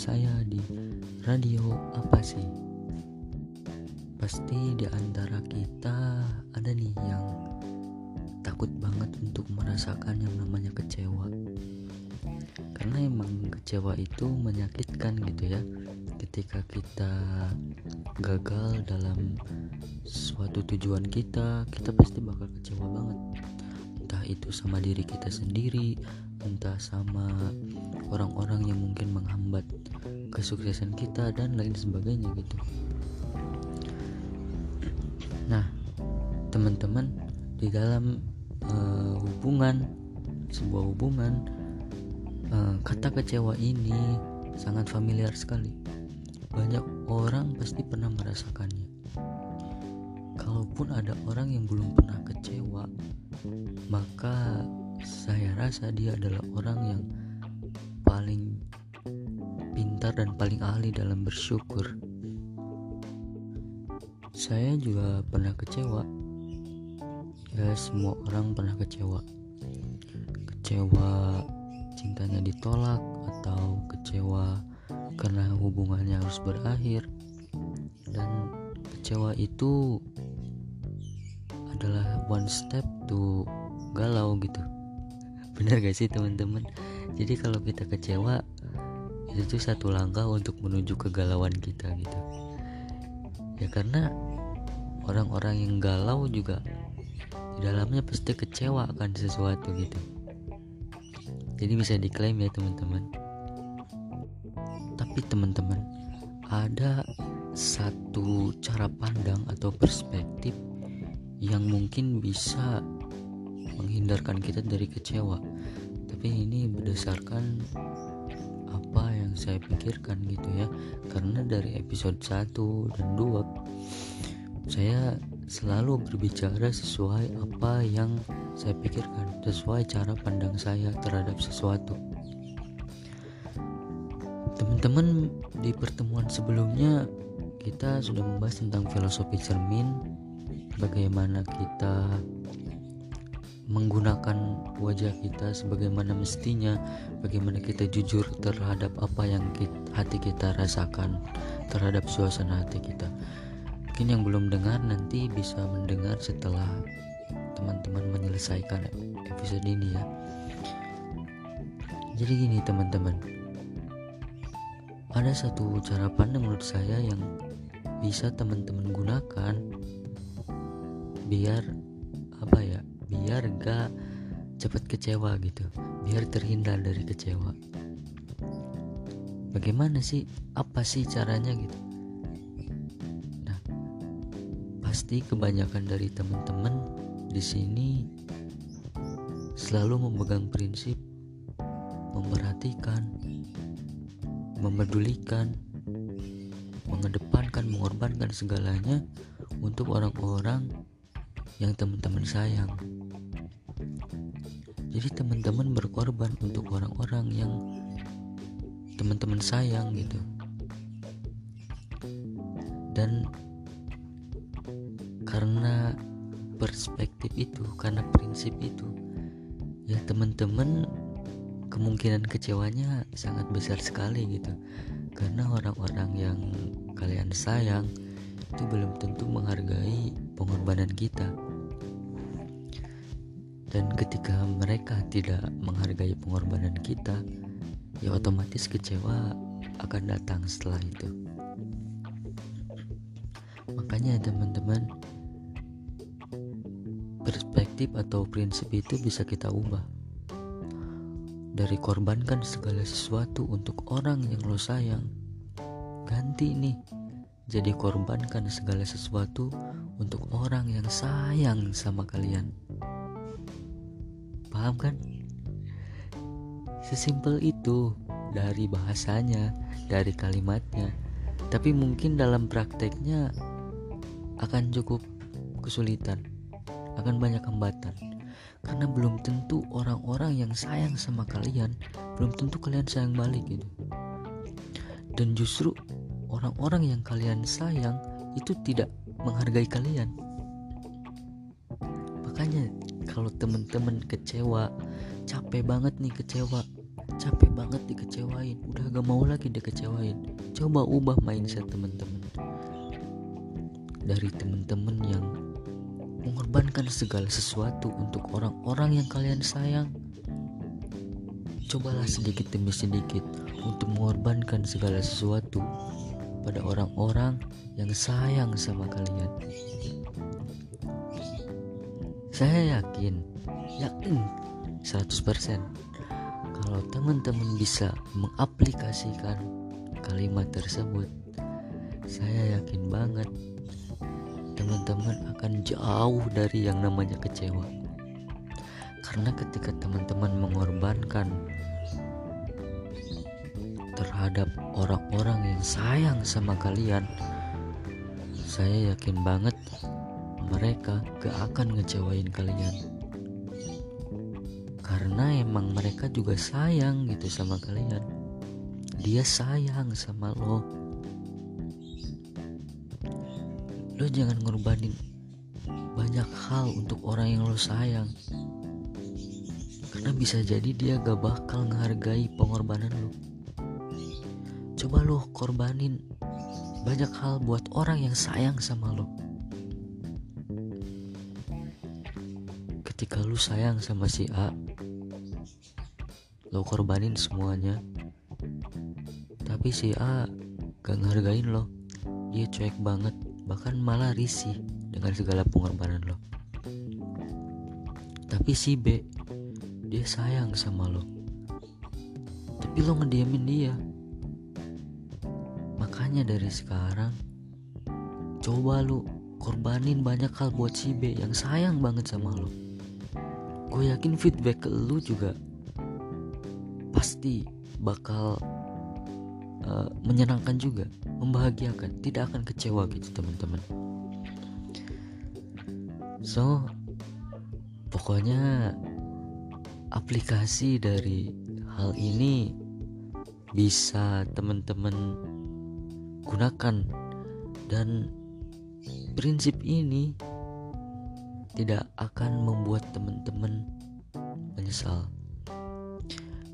saya di radio apa sih? Pasti di antara kita ada nih yang takut banget untuk merasakan yang namanya kecewa. Karena emang kecewa itu menyakitkan gitu ya. Ketika kita gagal dalam suatu tujuan kita pasti bakal kecewa banget. Entah itu sama diri kita sendiri, entah sama orang-orang yang mungkin menghambat kesuksesan kita dan lain sebagainya gitu. Nah, teman-teman, di dalam hubungan, kata kecewa ini sangat familiar sekali. Banyak orang pasti pernah merasakannya. Kalaupun ada orang yang belum pernah kecewa, maka saya rasa dia adalah orang yang paling pintar dan paling ahli dalam bersyukur. Saya juga pernah kecewa. Ya, semua orang pernah kecewa. Kecewa cintanya ditolak, atau kecewa karena hubungannya harus berakhir. Dan kecewa itu adalah one step to galau gitu. Benar gak sih teman-teman? Jadi kalau kita kecewa, itu tuh satu langkah untuk menuju kegalauan kita gitu. Ya karena orang-orang yang galau juga di dalamnya pasti kecewa akan sesuatu gitu. Jadi bisa diklaim ya teman-teman. Tapi teman-teman, ada satu cara pandang atau perspektif yang mungkin bisa menghindarkan kita dari kecewa. Tapi ini berdasarkan apa yang saya pikirkan gitu ya. Karena dari episode 1 dan 2 saya selalu berbicara sesuai apa yang saya pikirkan, sesuai cara pandang saya terhadap sesuatu. Teman-teman, di pertemuan sebelumnya kita sudah membahas tentang filosofi cermin, bagaimana kita menggunakan wajah kita sebagaimana mestinya, bagaimana kita jujur terhadap apa yang hati kita rasakan, terhadap suasana hati kita. Mungkin yang belum dengar nanti bisa mendengar setelah teman-teman menyelesaikan episode ini ya. Jadi gini teman-teman, ada satu cara pandang menurut saya yang bisa teman-teman gunakan biar biar gak cepat kecewa gitu, biar terhindar dari kecewa. Bagaimana sih, apa sih caranya gitu? Nah, pasti kebanyakan dari teman-teman di sini selalu memegang prinsip memperhatikan, memedulikan, mengedepankan, mengorbankan segalanya untuk orang-orang yang teman-teman sayang. Jadi teman-teman berkorban untuk orang-orang yang teman-teman sayang gitu. Dan karena perspektif itu, karena prinsip itu, ya teman-teman kemungkinan kecewanya sangat besar sekali gitu. Karena orang-orang yang kalian sayang itu belum tentu menghargai pengorbanan kita. Dan ketika mereka tidak menghargai pengorbanan kita, ya otomatis kecewa akan datang setelah itu. Makanya teman-teman, perspektif atau prinsip itu bisa kita ubah. Dari korbankan segala sesuatu untuk orang yang lo sayang, ganti nih jadi korbankan segala sesuatu untuk orang yang sayang sama kalian. Paham kan? Sesimpel itu dari bahasanya, dari kalimatnya. Tapi mungkin dalam prakteknya akan cukup kesulitan, akan banyak hambatan. Karena belum tentu orang-orang yang sayang sama kalian, belum tentu kalian sayang balik gitu. Dan justru orang-orang yang kalian sayang itu tidak menghargai kalian. Makanya kalau teman-teman kecewa, capek banget nih kecewa, Capek banget dikecewain, udah gak mau lagi dikecewain. Coba ubah mindset teman-teman. Dari teman-teman yang mengorbankan segala sesuatu untuk orang-orang yang kalian sayang, cobalah sedikit demi sedikit untuk mengorbankan segala sesuatu pada orang-orang yang sayang sama kalian. Saya yakin 100% kalau teman-teman bisa mengaplikasikan kalimat tersebut, saya yakin banget teman-teman akan jauh dari yang namanya kecewa. Karena ketika teman-teman mengorbankan terhadap orang-orang yang sayang sama kalian, saya yakin banget mereka gak akan ngecewain kalian. Karena emang mereka juga sayang gitu sama kalian. Dia sayang sama lo. Lo jangan ngorbanin banyak hal untuk orang yang lo sayang, karena bisa jadi dia gak bakal ngehargai pengorbanan lo. Coba lo korbanin banyak hal buat orang yang sayang sama lo. Ketika lo sayang sama si A, lo korbanin semuanya, tapi si A gak ngehargain lo. Dia cuek banget, bahkan malah risih dengan segala pengorbanan lo. Tapi si B, dia sayang sama lo, tapi lo ngediamin dia. Makanya dari sekarang, coba lo korbanin banyak hal buat si B yang sayang banget sama lo. Gue yakin feedback ke lo juga pasti bakal menyenangkan juga, membahagiakan, tidak akan kecewa gitu teman-teman. So, pokoknya aplikasi dari hal ini bisa teman-teman gunakan, dan prinsip ini tidak akan membuat teman-teman menyesal.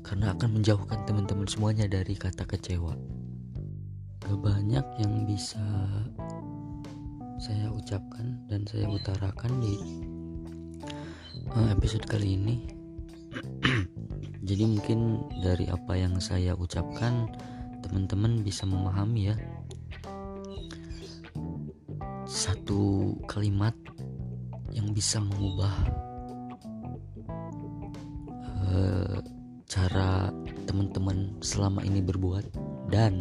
Karena akan menjauhkan teman-teman semuanya dari kata kecewa. Gak banyak yang bisa saya ucapkan dan saya utarakan di episode kali ini. Jadi mungkin dari apa yang saya ucapkan, teman-teman bisa memahami ya. Satu kalimat yang bisa mengubah cara teman-teman selama ini berbuat, dan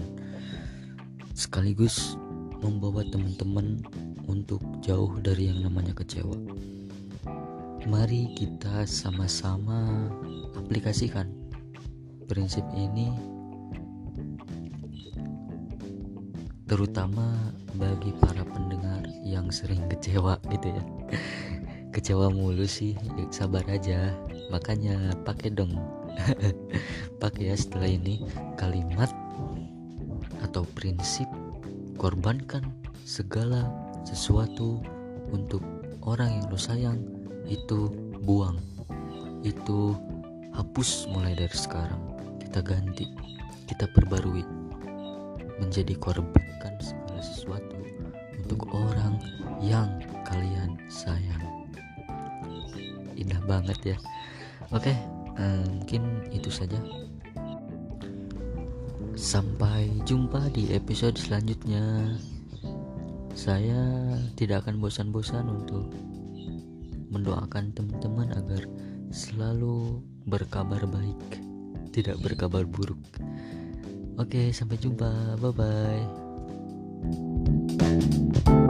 sekaligus membawa teman-teman untuk jauh dari yang namanya kecewa. Mari kita sama-sama aplikasikan prinsip ini, terutama bagi para pendengar yang sering kecewa gitu ya. Kecewa mulu sih, sabar aja. Makanya pakai dong. Pakai ya setelah ini kalimat atau prinsip, korbankan segala sesuatu untuk orang yang lo sayang. Itu buang, itu hapus mulai dari sekarang. Kita ganti, kita perbarui menjadi korbankan segala sesuatu untuk orang yang kalian sayang. Indah banget ya. Oke, mungkin itu saja. Sampai jumpa di episode selanjutnya. Saya tidak akan bosan-bosan untuk mendoakan teman-teman agar selalu berkabar baik, tidak berkabar buruk. Oke, sampai jumpa. Bye-bye.